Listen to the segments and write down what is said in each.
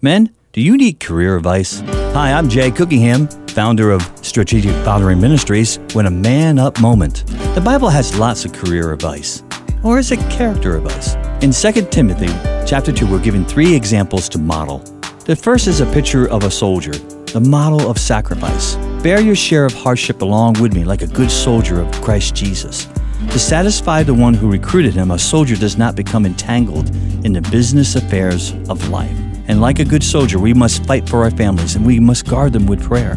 Men, do you need career advice? Hi, I'm Jay Cookingham, founder of Strategic Fathering Ministries, When a Man Up Moment. The Bible has lots of career advice. Or is it character advice? In 2 Timothy chapter 2, we're given 3 examples to model. The first is a picture of a soldier, the model of sacrifice. Bear your share of hardship along with me like a good soldier of Christ Jesus. To satisfy the one who recruited him, a soldier does not become entangled in the business affairs of life. And like a good soldier, we must fight for our families, and we must guard them with prayer.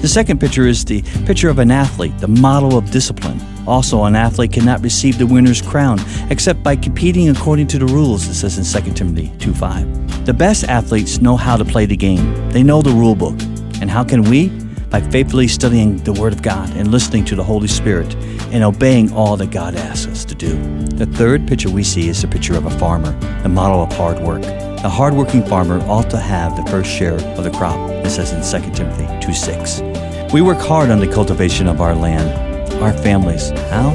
The second picture is the picture of an athlete, the model of discipline. Also, an athlete cannot receive the winner's crown except by competing according to the rules, it says in 2 Timothy 2:5. The best athletes know how to play the game. They know the rule book. And how can we? By faithfully studying the Word of God and listening to the Holy Spirit and obeying all that God asks us to do. The third picture we see is the picture of a farmer, the model of hard work. A hardworking farmer ought to have the first share of the crop, it says in 2 Timothy 2:6. We work hard on the cultivation of our land, our families. How?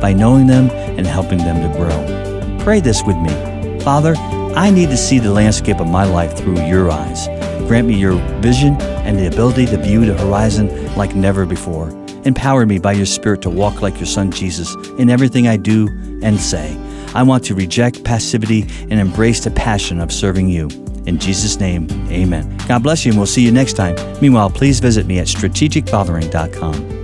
By knowing them and helping them to grow. Pray this with me. Father, I need to see the landscape of my life through your eyes. Grant me your vision and the ability to view the horizon like never before. Empower me by your Spirit to walk like your Son Jesus in everything I do and say. I want to reject passivity and embrace the passion of serving you. In Jesus' name, amen. God bless you, and we'll see you next time. Meanwhile, please visit me at strategicfathering.com.